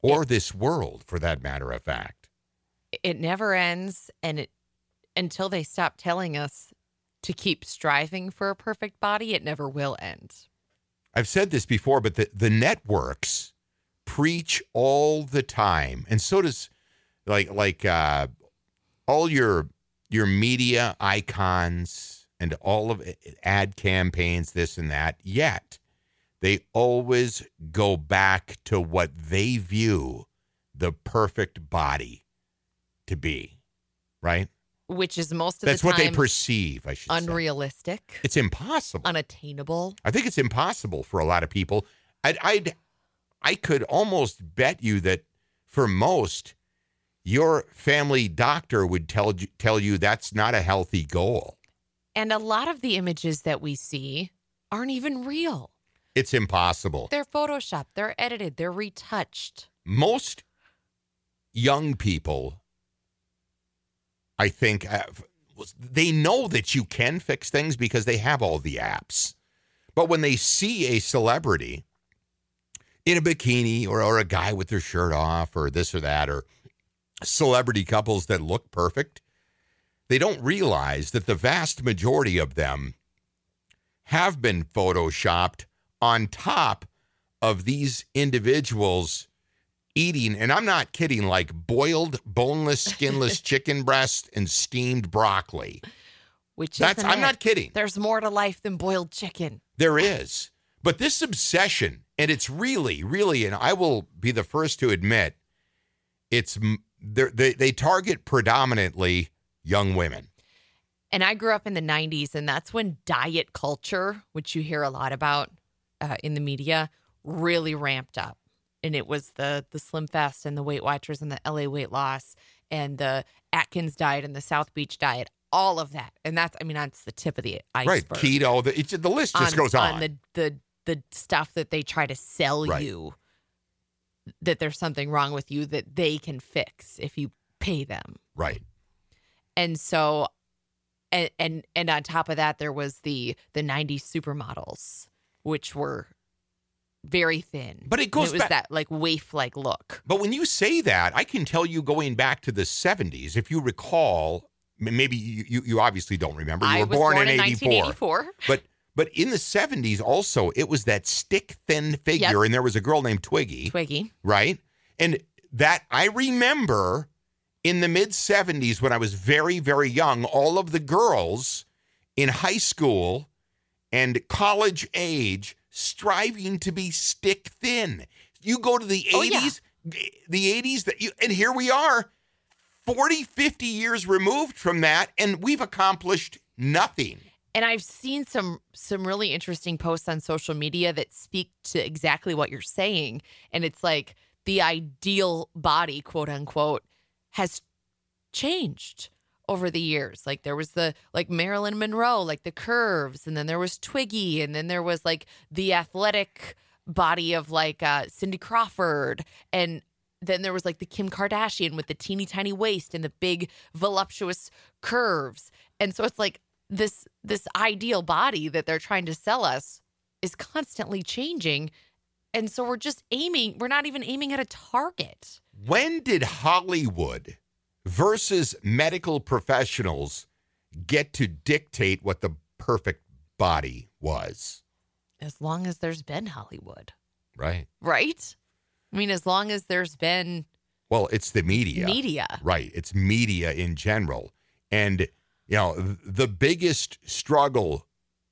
Or this world, for that matter of fact. It never ends, and until they stop telling us to keep striving for a perfect body, it never will end. I've said this before, but the networks preach all the time, and so does like all your media icons and all of it, ad campaigns, this and that. Yet they always go back to what they view the perfect body to be, right? Which is most of the time. That's what they perceive, I should say. Unrealistic. It's impossible. Unattainable. I think it's impossible for a lot of people. I could almost bet you that for most, your family doctor would tell you that's not a healthy goal. And a lot of the images that we see aren't even real. It's impossible. They're photoshopped, they're edited, they're retouched. Most young people, I think, they know that you can fix things because they have all the apps. But when they see a celebrity in a bikini or a guy with their shirt off or this or that, or celebrity couples that look perfect, they don't realize that the vast majority of them have been photoshopped on top of these individuals eating, and I'm not kidding, like boiled, boneless, skinless chicken breast and steamed broccoli. I'm not kidding. There's more to life than boiled chicken. There is. But this obsession, and it's really, really, and I will be the first to admit, they target predominantly young women. And I grew up in the 90s, and that's when diet culture, which you hear a lot about, in the media, really ramped up. And it was the Slim Fast and the Weight Watchers and the LA Weight Loss and the Atkins diet and the South Beach diet, all of that. And that's the tip of the iceberg. Right, keto, the list just goes on. On the stuff that they try to sell you, that there's something wrong with you that they can fix if you pay them. Right. And so, and on top of that, there was the 90s supermodels, which were very thin. But it goes back. That waif-like look. But when you say that, I can tell you going back to the 70s, if you recall, maybe you obviously don't remember. You were born in 1984. But in the 70s also, it was that stick-thin figure, and there was a girl named Twiggy. Right? And that I remember in the mid-70s when I was very, very young, all of the girls in high school and college age striving to be stick thin. You go to the 80s, the 80s, and here we are 40, 50 years removed from that, and we've accomplished nothing. And I've seen some really interesting posts on social media that speak to exactly what you're saying. And it's like the ideal body, quote unquote, has changed over the years. Like there was the Marilyn Monroe, like the curves, and then there was Twiggy, and then there was the athletic body of Cindy Crawford, and then there was the Kim Kardashian with the teeny tiny waist and the big voluptuous curves. And so it's this ideal body that they're trying to sell us is constantly changing. And so we're not even aiming at a target. When did Hollywood versus medical professionals get to dictate what the perfect body was? As long as there's been Hollywood. Right. Right? I mean, as long as there's been... Well, it's the media. Right. It's media in general. And, the biggest struggle,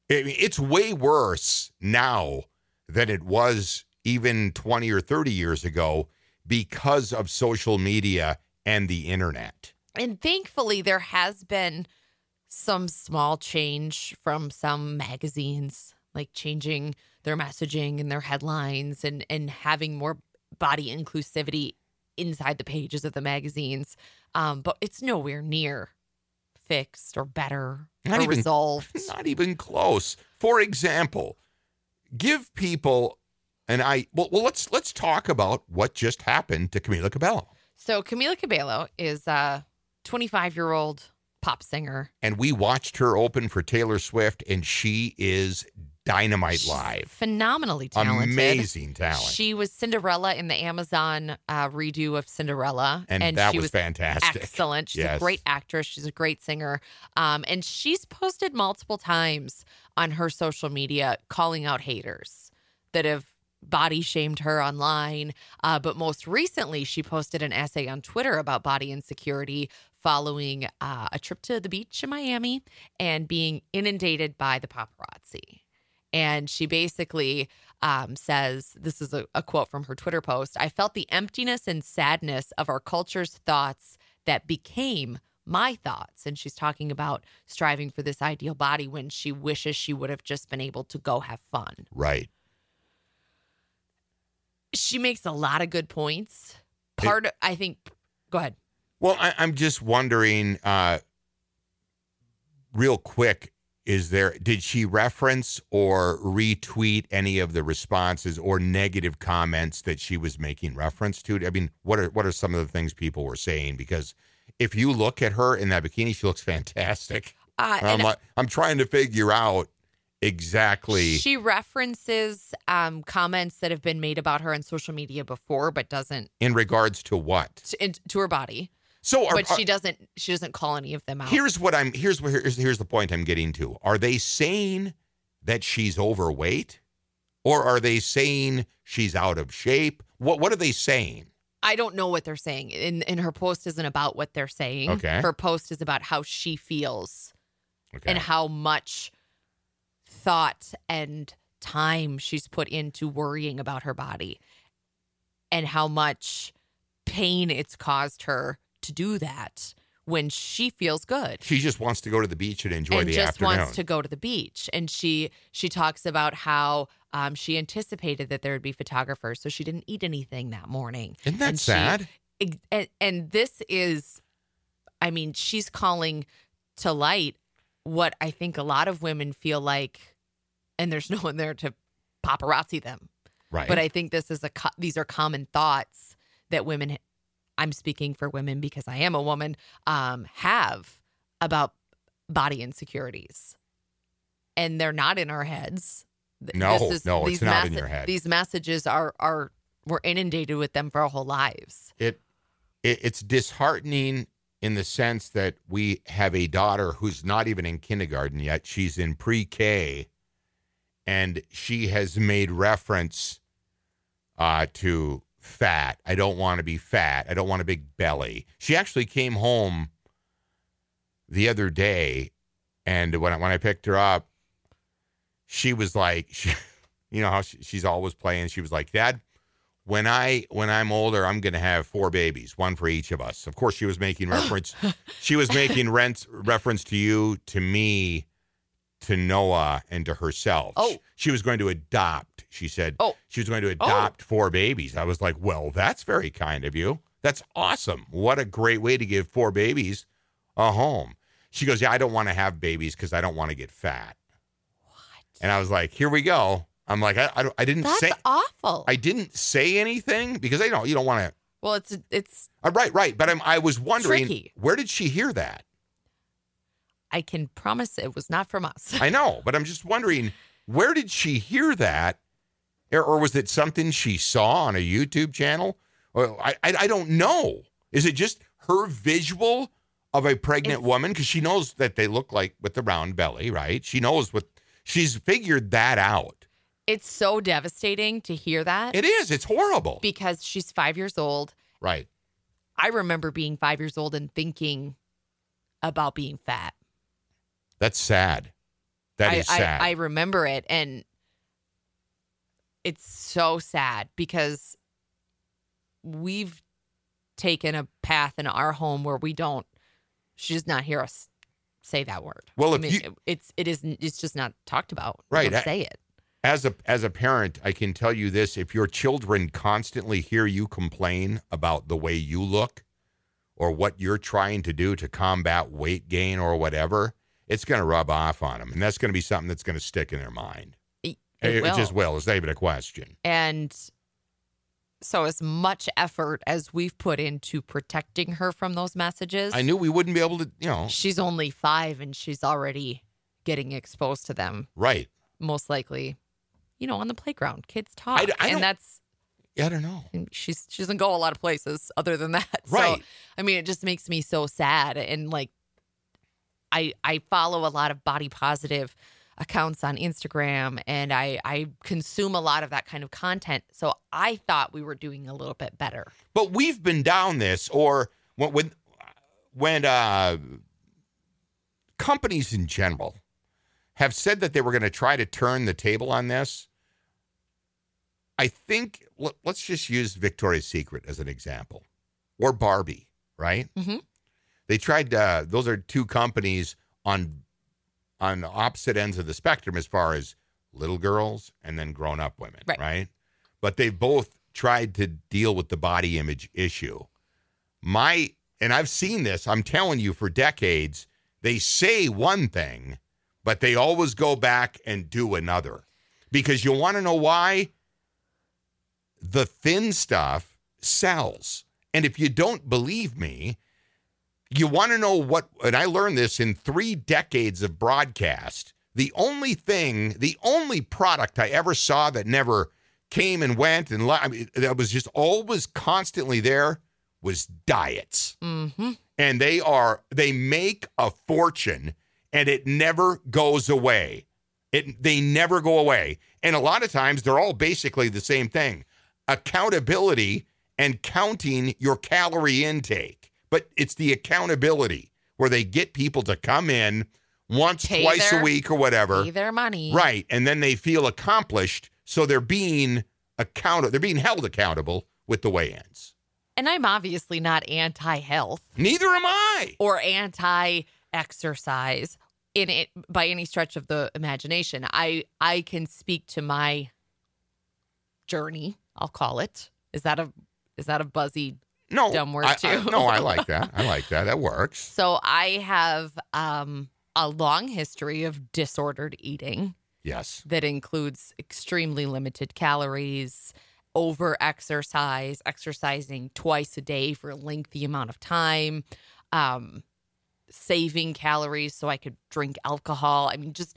it's way worse now than it was even 20 or 30 years ago because of social media and the internet. And thankfully, there has been some small change from some magazines, changing their messaging and their headlines and having more body inclusivity inside the pages of the magazines. But it's nowhere near fixed or better or resolved. Not even close. For example, give people an idea. Well, let's talk about what just happened to Camila Cabello. So Camila Cabello is a 25-year-old pop singer. And we watched her open for Taylor Swift, and she is dynamite. She's live. Phenomenally talented. Amazing talent. She was Cinderella in the Amazon redo of Cinderella. And that she was fantastic. Excellent. She's a great actress. She's a great singer. And she's posted multiple times on her social media calling out haters that have body shamed her online. But most recently, she posted an essay on Twitter about body insecurity following a trip to the beach in Miami and being inundated by the paparazzi. And she basically says, this is a quote from her Twitter post, "I felt the emptiness and sadness of our culture's thoughts that became my thoughts." And she's talking about striving for this ideal body when she wishes she would have just been able to go have fun. Right. She makes a lot of good points. Go ahead. Well, I'm just wondering real quick. Did she reference or retweet any of the responses or negative comments that she was making reference to? I mean, what are some of the things people were saying? Because if you look at her in that bikini, she looks fantastic. I'm trying to figure out exactly. She references comments that have been made about her on social media before, but doesn't. In regards to what? To her body. But she doesn't. She doesn't call any of them out. Here's the point I'm getting to. Are they saying that she's overweight, or are they saying she's out of shape? What are they saying? I don't know what they're saying. And her post isn't about what they're saying. Okay. Her post is about how she feels, and how much thought and time she's put into worrying about her body, and how much pain it's caused her to do that when she feels good. She just wants to go to the beach and enjoy the afternoon. Just wants to go to the beach. And she talks about how she anticipated that there would be photographers, so she didn't eat anything that morning. Isn't that sad? And this is, I mean, she's calling to light what I think a lot of women feel like, and there's no one there to paparazzi them. Right. But I think these are common thoughts that women, I'm speaking for women because I am a woman, have about body insecurities. And they're not in our heads. It's not in your head. These messages we're inundated with them for our whole lives. It's disheartening in the sense that we have a daughter who's not even in kindergarten yet. She's in pre-K, and she has made reference to fat. I don't want to be fat. I don't want a big belly. She actually came home the other day, and when I picked her up, she was like, you know how she's always playing. She was like, "Dad, when I'm older, I'm going to have 4 babies, one for each of us." Of course, she was making reference. She was making reference to you, to me, to Noah, and to herself. Oh. She was going to adopt. She said she was going to adopt 4 babies. I was like, well, that's very kind of you. That's awesome. What a great way to give 4 babies a home. She goes, yeah, I don't want to have babies because I don't want to get fat. What? And I was like, here we go. I'm like, I didn't say. That's awful. I didn't say anything because I know you don't want to. Well, it's. Right. But I was wondering, tricky. Where did she hear that? I can promise it was not from us. I know, but I'm just wondering, where did she hear that? Or was it something she saw on a YouTube channel? Or I don't know. Is it just her visual of a pregnant woman? Because she knows that they look like with the round belly, right? She knows she's figured that out. It's so devastating to hear that. It is. It's horrible. Because she's 5 years old. Right. I remember being 5 years old and thinking about being fat. That's sad. That is sad. I remember it, and it's so sad because we've taken a path in our home where she does not hear us say that word. Well, I mean, it is just not talked about. Right. Don't say it. As a parent, I can tell you this. If your children constantly hear you complain about the way you look or what you're trying to do to combat weight gain or whatever, it's going to rub off on them. And that's going to be something that's going to stick in their mind. It just will. It's not even a question. And so as much effort as we've put into protecting her from those messages. I knew we wouldn't be able to, you know. She's only 5 and she's already getting exposed to them. Right. Most likely. You know, on the playground, kids talk, I don't know. She doesn't go a lot of places other than that. Right. So, I mean, it just makes me so sad. And like, I follow a lot of body positive accounts on Instagram, and I consume a lot of that kind of content. So I thought we were doing a little bit better. But we've been down this, or when companies in general have said that they were going to try to turn the table on this. I think, let's just use Victoria's Secret as an example, or Barbie, right? Mm-hmm. They tried to, those are two companies on opposite ends of the spectrum as far as little girls and then grown-up women, right? But they both tried to deal with the body image issue. And I've seen this, I'm telling you, for decades, they say one thing, but they always go back and do another. Because you want to know why? The thin stuff sells. And if you don't believe me, you want to know what, and I learned this in 3 decades of broadcast, the only product I ever saw that never came and went and that was just always constantly there was diets. Mm-hmm. And they make a fortune. And it never goes away. They never go away. And a lot of times, they're all basically the same thing. Accountability and counting your calorie intake. But it's the accountability where they get people to come in twice a week or whatever. Pay their money. Right. And then they feel accomplished. So they're being accountable. They're being held accountable with the weigh-ins. And I'm obviously not anti-health. Neither am I. Or anti-exercise. In it by any stretch of the imagination. I can speak to my journey, I'll call it. Is that a buzzy dumb word too? I like that. I like that. That works. So I have a long history of disordered eating. Yes. That includes extremely limited calories, over-exercise, exercising twice a day for a lengthy amount of time, saving calories so I could drink alcohol. I mean, just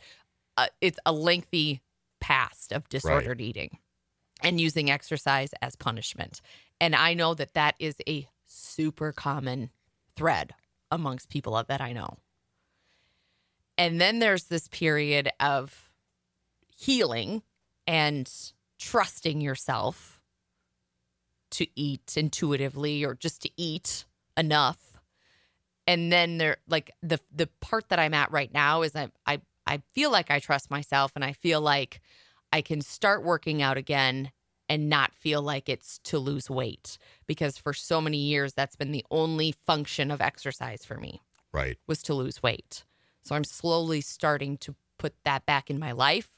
it's a lengthy past of disordered eating and using exercise as punishment. And I know that is a super common thread amongst people that I know. And then there's this period of healing and trusting yourself to eat intuitively or just to eat enough. And then there, like the part that I'm at right now is I feel like I trust myself, and I feel like I can start working out again and not feel like it's to lose weight, because for so many years that's been the only function of exercise for me. Right. Was to lose weight. So I'm slowly starting to put that back in my life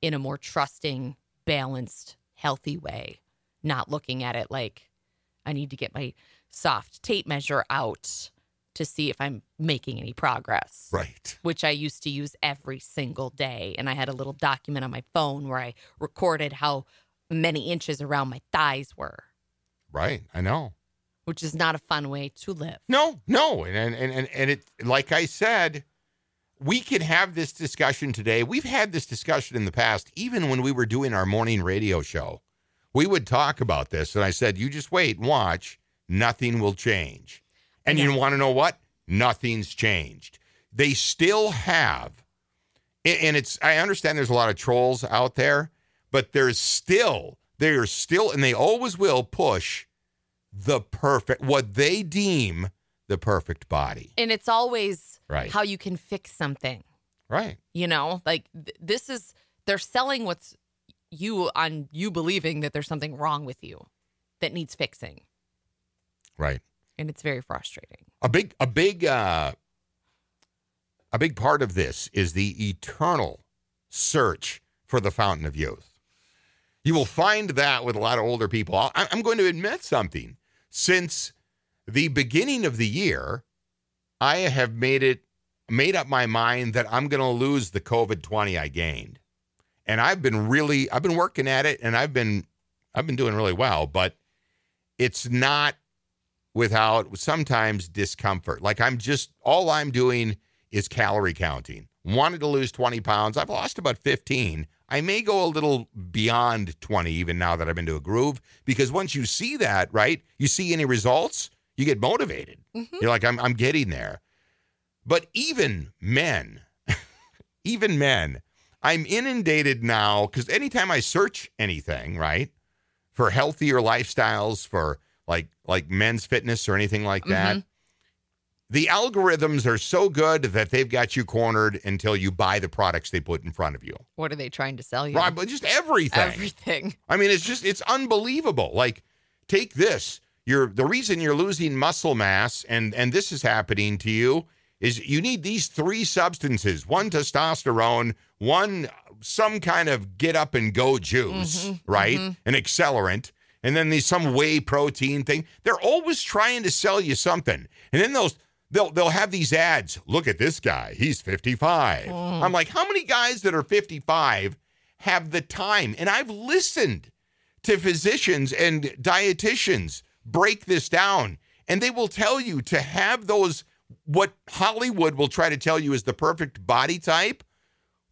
in a more trusting, balanced, healthy way, not looking at it like I need to get my soft tape measure out to see if I'm making any progress. Right. Which I used to use every single day. And I had a little document on my phone where I recorded how many inches around my thighs were. Right. I know. Which is not a fun way to live. No. And it, like I said, we can have this discussion today. We've had this discussion in the past, even when we were doing our morning radio show. We would talk about this. And I said, you just wait, watch, nothing will change. And you want to know what? Nothing's changed. They still have, and it's, I understand there's a lot of trolls out there, but they are still, and they always will push what they deem the perfect body. And it's always how you can fix something. Right. You know, like they're selling you believing that there's something wrong with you that needs fixing. Right. And it's very frustrating. A big part of this is the eternal search for the fountain of youth. You will find that with a lot of older people. I'm going to admit something. Since the beginning of the year, I have made up my mind that I'm going to lose the COVID-20 I gained. And I've been working at it, and I've been doing really well, but it's not without sometimes discomfort. Like all I'm doing is calorie counting. Wanted to lose 20 pounds. I've lost about 15. I may go a little beyond 20 even now that I've been to a groove, because once you see that, right, you see any results, you get motivated. Mm-hmm. You're like, I'm getting there. But even men, I'm inundated now, because anytime I search anything, right, for healthier lifestyles, for like men's fitness or anything like that, mm-hmm. the algorithms are so good that they've got you cornered until you buy the products they put in front of you. What are they trying to sell you? Right, but just everything. Everything. I mean, it's unbelievable. Like, take this. The reason you're losing muscle mass and this is happening to you is you need these three substances, one testosterone, one some kind of get-up-and-go juice, mm-hmm, right, mm-hmm. an accelerant, and then some whey protein thing. They're always trying to sell you something. And then They'll have these ads. Look at this guy. He's 55. Oh. I'm like, how many guys that are 55 have the time? And I've listened to physicians and dietitians break this down, and they will tell you to have those, what Hollywood will try to tell you is the perfect body type,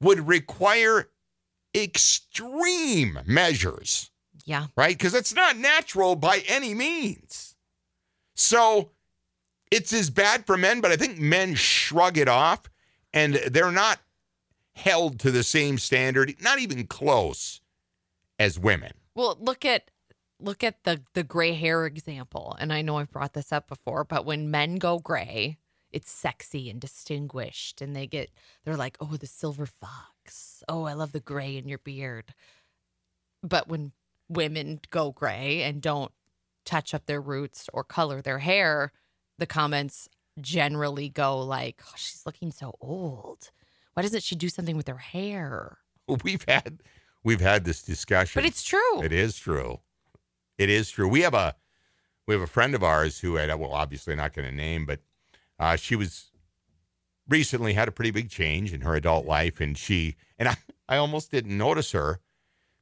would require extreme measures. Yeah. Right? Because it's not natural by any means. So it's as bad for men, but I think men shrug it off, and they're not held to the same standard, not even close, as women. Well, look at the gray hair example, and I know I've brought this up before, but when men go gray, it's sexy and distinguished, and they're like, oh, the silver fox. Oh, I love the gray in your beard. But when women go gray and don't touch up their roots or color their hair, the comments generally go like, oh, she's looking so old. Why doesn't she do something with her hair? We've had this discussion. But it's true. It is true. We have a friend of ours who obviously not going to name, but she was recently had a pretty big change in her adult life, and I almost didn't notice her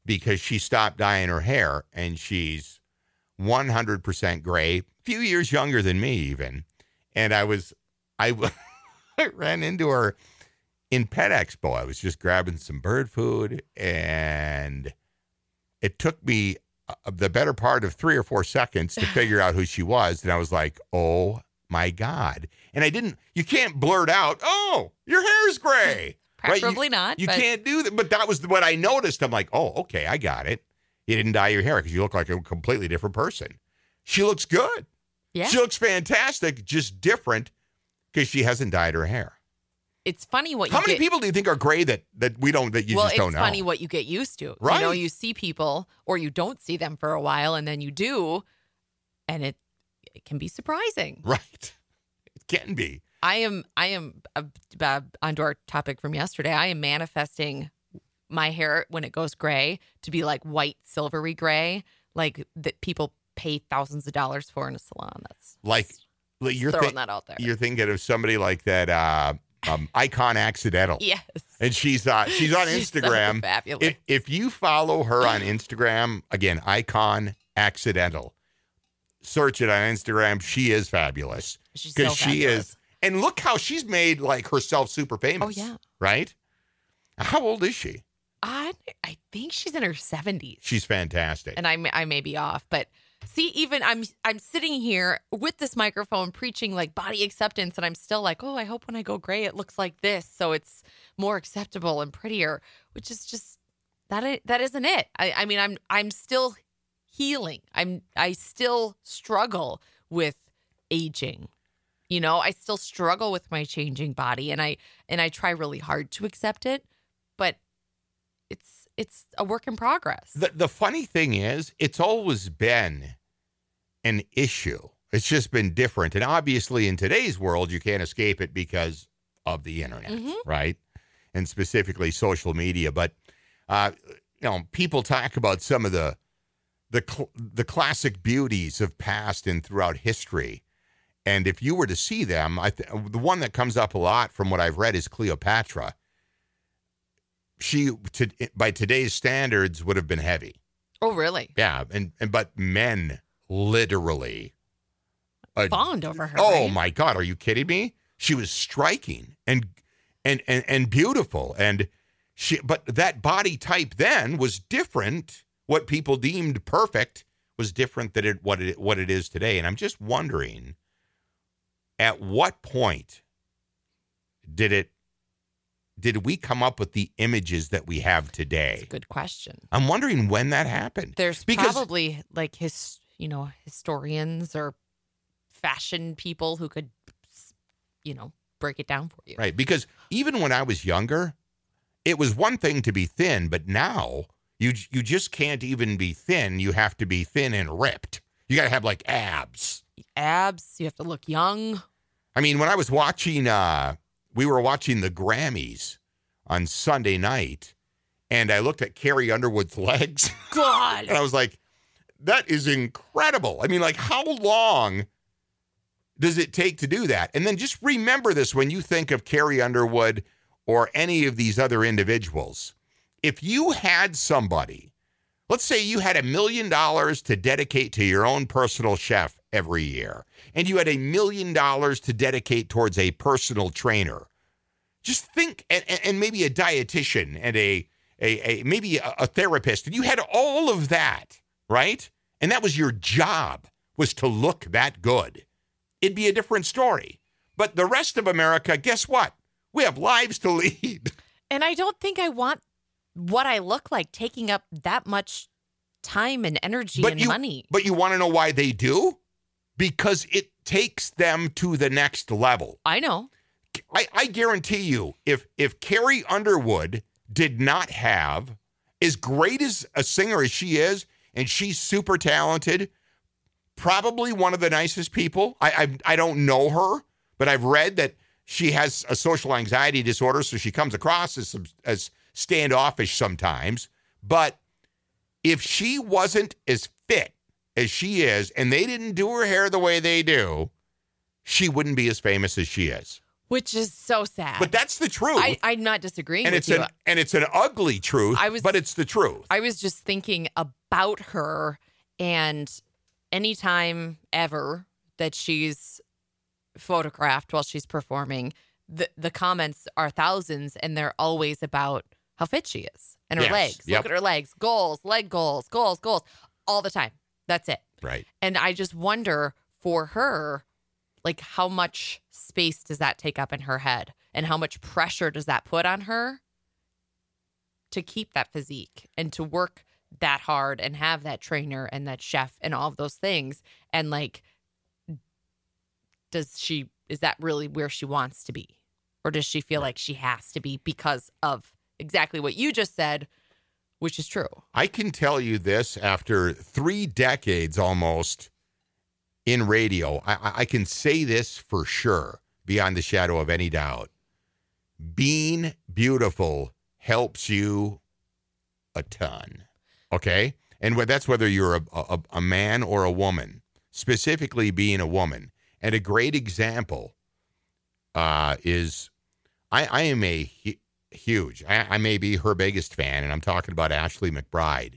because she stopped dyeing her hair, and she's 100% gray, few years younger than me even. And I ran into her in Pet Expo. I was just grabbing some bird food, and it took me the better part of 3 or 4 seconds to figure out who she was. And I was like, oh my God. And you can't blurt out, oh, your hair's gray. Preferably right? Not. You can't do that. But that was what I noticed. I'm like, oh, okay, I got it. You didn't dye your hair because you look like a completely different person. She looks good. Yeah. She looks fantastic, just different because she hasn't dyed her hair. It's funny what How many people do you think are gray that we don't, that you just don't know? Well, it's funny what you get used to. Right. You know, you see people or you don't see them for a while, and then you do, and it can be surprising. Right. It can be. I am onto our topic from yesterday. I am manifesting my hair when it goes gray to be like white, silvery gray, like that people pay thousands of dollars for in a salon. That's like you're throwing that out there. You're thinking of somebody like that Icon Accidental. Yes. And she's on Instagram. So fabulous. If you follow her on Instagram, again, Icon Accidental, search it on Instagram. She is fabulous. She's so fabulous. She is. And look how she's made like herself super famous. Oh, yeah. Right? How old is she? I think she's in her 70s. She's fantastic. And I may be off, but see, even I'm sitting here with this microphone preaching like body acceptance, and I'm still like, oh, I hope when I go gray, it looks like this, so it's more acceptable and prettier, which is just that isn't it. I mean, I'm still healing. I still struggle with aging. You know, I still struggle with my changing body, and I try really hard to accept it, but it's a work in progress. The funny thing is, it's always been an issue. It's just been different. And obviously in today's world, you can't escape it because of the internet, mm-hmm. right? And specifically social media. But People talk about some of the classic beauties of past and throughout history. And if you were to see them, the one that comes up a lot from what I've read is Cleopatra. She, by today's standards, would have been heavy. Oh, really? Yeah. But men literally fawned over her. Oh, right? My God. Are you kidding me? She was striking and beautiful. And but that body type then was different. What people deemed perfect was different than what it is today. And I'm just wondering, at what point did we come up with the images that we have today? That's a good question. I'm wondering when that happened. There's probably like historians or fashion people who could, break it down for you. Right. Because even when I was younger, it was one thing to be thin, but now you just can't even be thin. You have to be thin and ripped. You got to have like abs. You have to look young. I mean, when I was watching, we were watching the Grammys on Sunday night, and I looked at Carrie Underwood's legs. God. And I was like, that is incredible. I mean, like, how long does it take to do that? And then just remember this when you think of Carrie Underwood or any of these other individuals. If you had somebody, let's say you had $1 million to dedicate to your own personal chef every year, and you had $1 million to dedicate towards a personal trainer. Just think, and maybe a dietitian and maybe a therapist, and you had all of that, right? And that was your job, was to look that good. It'd be a different story. But the rest of America, guess what? We have lives to lead. And I don't think I want what I look like taking up that much time and energy and money. But you want to know why they do? Because it takes them to the next level. I know. I guarantee you, if Carrie Underwood did not have, as great as a singer as she is, and she's super talented, probably one of the nicest people. I don't know her, but I've read that she has a social anxiety disorder, so she comes across as standoffish sometimes. But if she wasn't as fit as she is, and they didn't do her hair the way they do, she wouldn't be as famous as she is. Which is so sad. But that's the truth. I'm not disagreeing with you. And it's an ugly truth, but it's the truth. I was just thinking about her, and any time ever that she's photographed while she's performing, the comments are thousands, and they're always about how fit she is and her legs. Yep. Look at her legs. Goals, leg goals, all the time. That's it. Right. And I just wonder for her, like, how much space does that take up in her head, and how much pressure does that put on her to keep that physique and to work that hard and have that trainer and that chef and all of those things. And like, is that really where she wants to be? Or does she feel like she has to be because of exactly what you just said, which is true? I can tell you this, after 3 decades almost in radio, I can say this for sure, beyond the shadow of any doubt. Being beautiful helps you a ton, okay? And that's whether you're a man or a woman, specifically being a woman. And a great example is I am a huge, I may be her biggest fan, and I'm talking about Ashley McBride.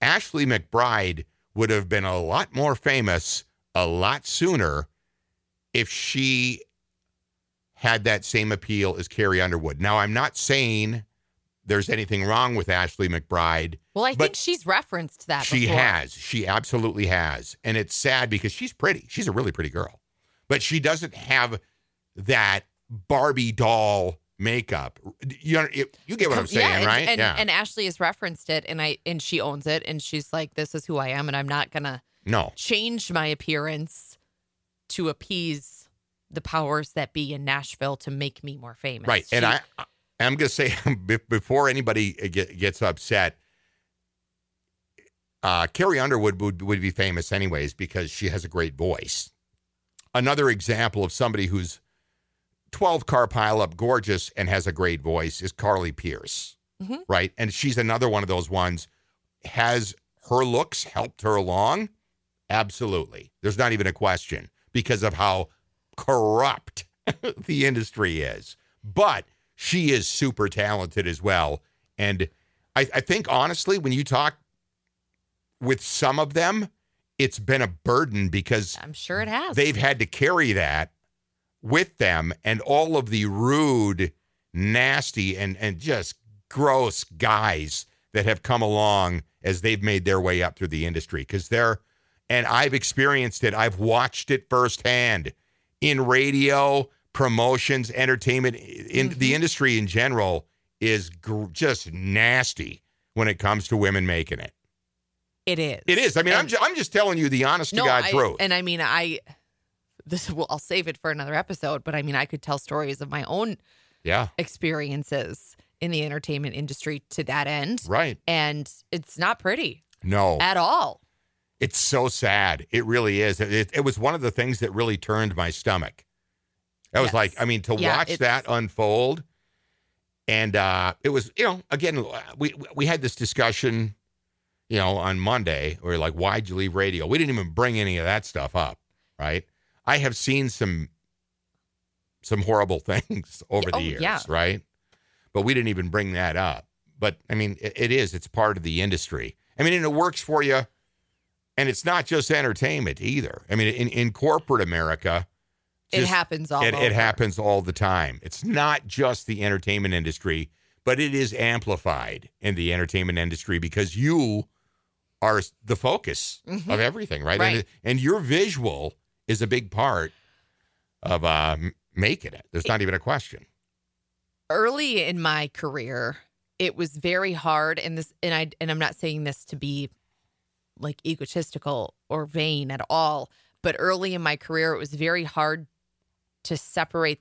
Ashley McBride would have been a lot more famous a lot sooner if she had that same appeal as Carrie Underwood. Now, I'm not saying there's anything wrong with Ashley McBride. Well, I think she's referenced that before. She has. She absolutely has. And it's sad because she's pretty. She's a really pretty girl. But she doesn't have that Barbie doll makeup. You get what I'm saying, right? And Ashley has referenced it, and she owns it, and she's like, this is who I am, and I'm not going to change my appearance to appease the powers that be in Nashville to make me more famous. Right, and I'm going to say, before anybody gets upset, Carrie Underwood would be famous anyways because she has a great voice. Another example of somebody who's 12-car pile-up gorgeous and has a great voice is Carly Pierce. mm-hmm. right? And she's another one of those ones. Has her looks helped her along? Absolutely. There's not even a question because of how corrupt the industry is. But she is super talented as well. And I think, honestly, when you talk with some of them, it's been a burden because I'm sure it has. They've had to carry that with them and all of the rude, nasty, and just gross guys that have come along as they've made their way up through the industry. Because they're, and I've experienced it. I've watched it firsthand in radio, promotions, entertainment, in mm-hmm. the industry in general is just nasty when it comes to women making it. It is. It is. I mean, and I'm just telling you the honest to God truth. And I mean, I'll save it for another episode, but I mean, I could tell stories of my own experiences in the entertainment industry to that end. Right. And it's not pretty. No. At all. It's so sad. It really is. It was one of the things that really turned my stomach. That was like, I mean, to watch that unfold. And it was, you know, again, we had this discussion, you know, on Monday, we were like, why'd you leave radio? We didn't even bring any of that stuff up, right? I have seen some horrible things over the years, right? But we didn't even bring that up. But, I mean, it's part of the industry. I mean, and it works for you, and it's not just entertainment either. I mean, in corporate America, just, it happens all the time. It's not just the entertainment industry, but it is amplified in the entertainment industry because you are the focus mm-hmm. of everything, right? And your visual is a big part of making it. There's not even a question. Early in my career, it was very hard, and I'm not saying this to be like egotistical or vain at all, but early in my career, it was very hard to separate.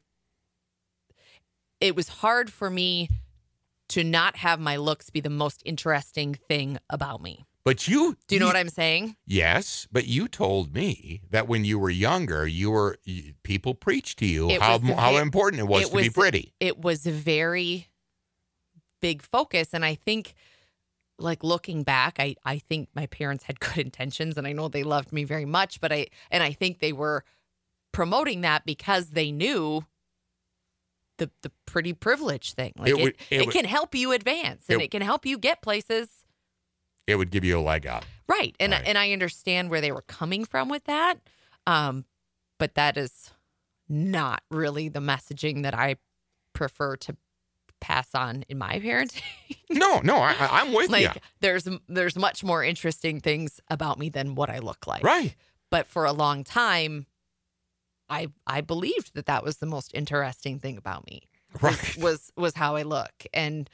It was hard for me to not have my looks be the most interesting thing about me. But you... Do you know what I'm saying? Yes, but you told me that when you were younger, people preached to you how important it was to be pretty. It was a very big focus. And I think, like, looking back, I think my parents had good intentions, and I know they loved me very much, but I think they were promoting that because they knew the pretty privilege thing. Like it can help you advance, and it can help you get places. It would give you a leg up. Right. And I understand where they were coming from with that. But that is not really the messaging that I prefer to pass on in my parenting. No, I'm with you. Like, there's much more interesting things about me than what I look like. Right. But for a long time, I believed that was the most interesting thing about me. Right. Was how I look. And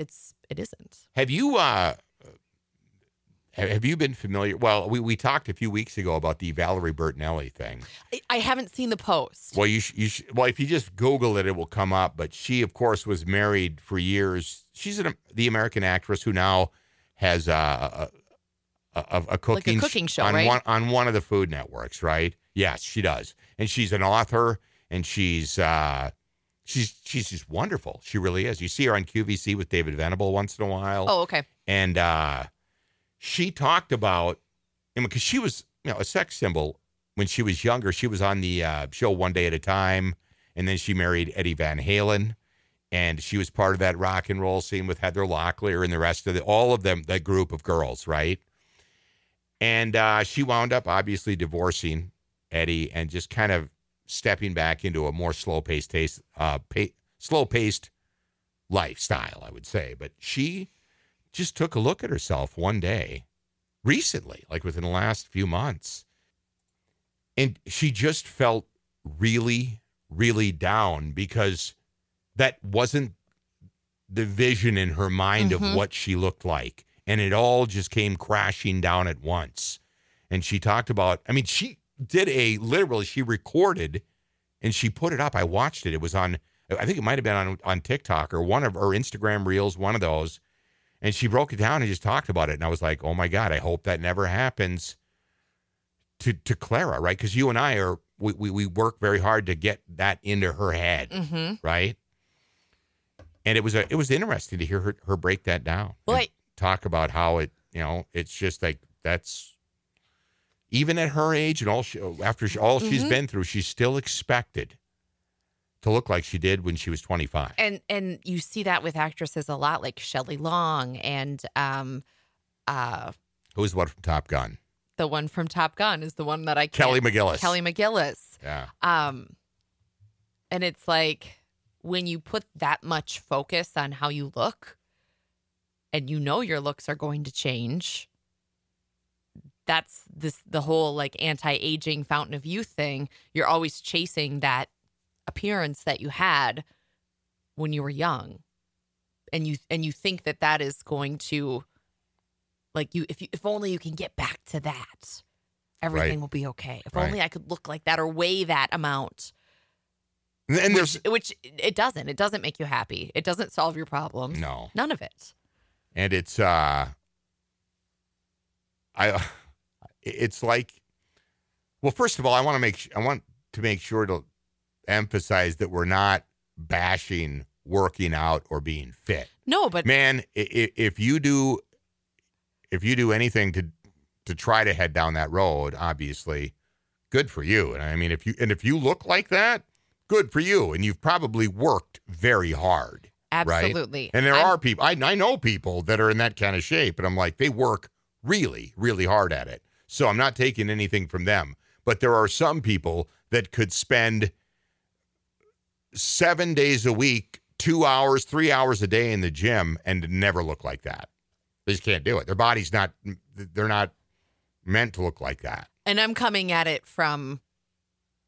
it isn't. Have you been familiar? Well, we talked a few weeks ago about the Valerie Bertinelli thing. I haven't seen the post. Well, well, if you just Google it, it will come up. But she, of course, was married for years. She's the American actress who now has a cooking, like a cooking show on one of the food networks, right? Yes, she does. And she's an author, and she's just wonderful. She really is. You see her on QVC with David Venable once in a while. Oh, okay. And she talked about, because she was, you know, a sex symbol when she was younger. She was on the show One Day at a Time, and then she married Eddie Van Halen, and she was part of that rock and roll scene with Heather Locklear and the rest of all of them, that group of girls, right? And she wound up obviously divorcing Eddie and just kind of stepping back into a more slow-paced lifestyle, I would say. But she just took a look at herself one day, recently, like within the last few months, and she just felt really, really down because that wasn't the vision in her mind mm-hmm. of what she looked like, and it all just came crashing down at once. And she talked about, I mean, she did she recorded and she put it up. I watched it. It was on, I think it might've been on TikTok or one of her Instagram reels, one of those. And she broke it down and just talked about it. And I was like, oh my God, I hope that never happens to Clara, right? Cause you and I we work very hard to get that into her head. Mm-hmm. Right. And it was interesting to hear her break that down. Well, talk about how it, you know, it's just like that's even at her age and all after all mm-hmm. she's been through, she's still expected to look like she did when she was 25. And you see that with actresses a lot, like Shelley Long and who's the one from Top Gun? The one from Top Gun is the one that I can't. Kelly McGillis. Yeah. And it's like, when you put that much focus on how you look and you know your looks are going to change, that's the whole like anti-aging fountain of youth thing. You're always chasing that appearance that you had when you were young. And you think that is going to, like, if only you can get back to that, everything will be okay. If only I could look like that or weigh that amount. And which it doesn't. It doesn't make you happy. It doesn't solve your problems. No. None of it. And it's like, well, first of all, I want to make sure to emphasize that we're not bashing working out or being fit. No, but man, if you do anything to try to head down that road, obviously, good for you. And I mean, if you look like that, good for you. And you've probably worked very hard. Absolutely. Right? And there are people, I know people that are in that kind of shape, and I'm like, they work really, really hard at it. So I'm not taking anything from them. But there are some people that could spend 7 days a week, 2 hours, 3 hours a day in the gym and never look like that. They just can't do it. Their body's not, they're not meant to look like that. And I'm coming at it from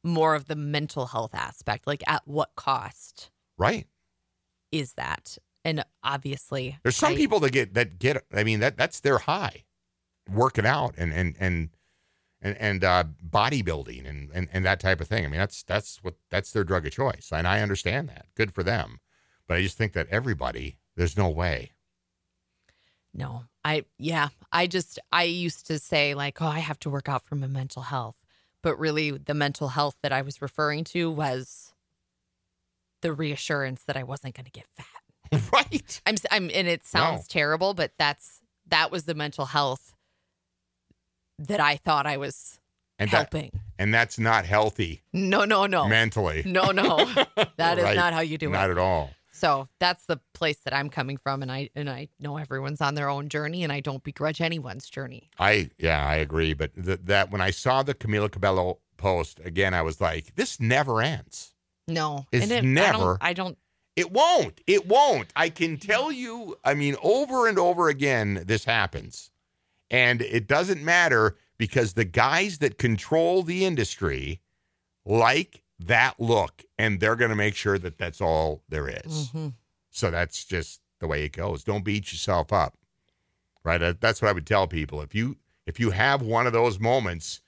more of the mental health aspect, like at what cost, right? Is that, and obviously there's some people that get, I mean, that's their high, working out and bodybuilding and that type of thing. I mean, that's their drug of choice. And I understand that, good for them, but I just think that everybody, there's no way. No, I used to say like, oh, I have to work out for my mental health. But really, the mental health that I was referring to was the reassurance that I wasn't going to get fat. Right. And it sounds terrible, but that was the mental health that I thought I was helping. And that's not healthy. No. Mentally. No. That is not how you do it. Not at all. So that's the place that I'm coming from, and I know everyone's on their own journey, and I don't begrudge anyone's journey. I agree, but that when I saw the Camila Cabello post again, I was like, this never ends. No, never. I don't. It won't. It won't. I can tell you. I mean, over and over again, this happens, and it doesn't matter because the guys that control the industry like that look, and they're going to make sure that that's all there is. Mm-hmm. So that's just the way it goes. Don't beat yourself up, right? That's what I would tell people. If you have one of those moments,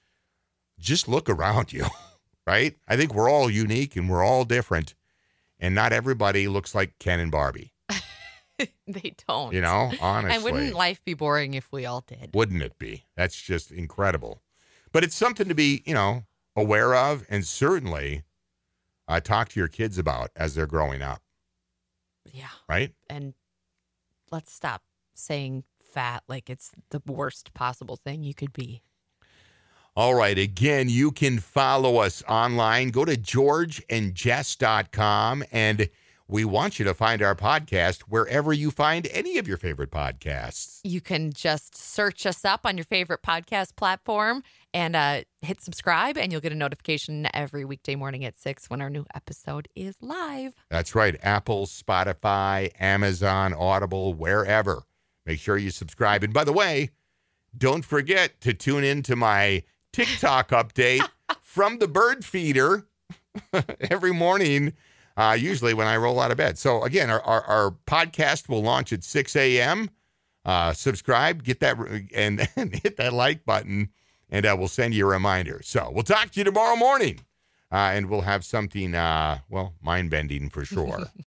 just look around you, right? I think we're all unique and we're all different, and not everybody looks like Ken and Barbie. They don't. You know, honestly. And wouldn't life be boring if we all did? Wouldn't it be? That's just incredible. But it's something to be, you know, aware of, and certainly talk to your kids about as they're growing up. Yeah. Right? And let's stop saying fat like it's the worst possible thing you could be. All right. Again, you can follow us online. Go to georgeandjess.com, and we want you to find our podcast wherever you find any of your favorite podcasts. You can just search us up on your favorite podcast platform and hit subscribe, and you'll get a notification every weekday morning at 6 when our new episode is live. That's right. Apple, Spotify, Amazon, Audible, wherever. Make sure you subscribe. And by the way, don't forget to tune in to my TikTok update from the bird feeder every morning. Usually when I roll out of bed. So, again, our podcast will launch at 6 a.m. Subscribe, get that, and hit that like button, and we'll send you a reminder. So, we'll talk to you tomorrow morning, and we'll have something, mind-bending for sure.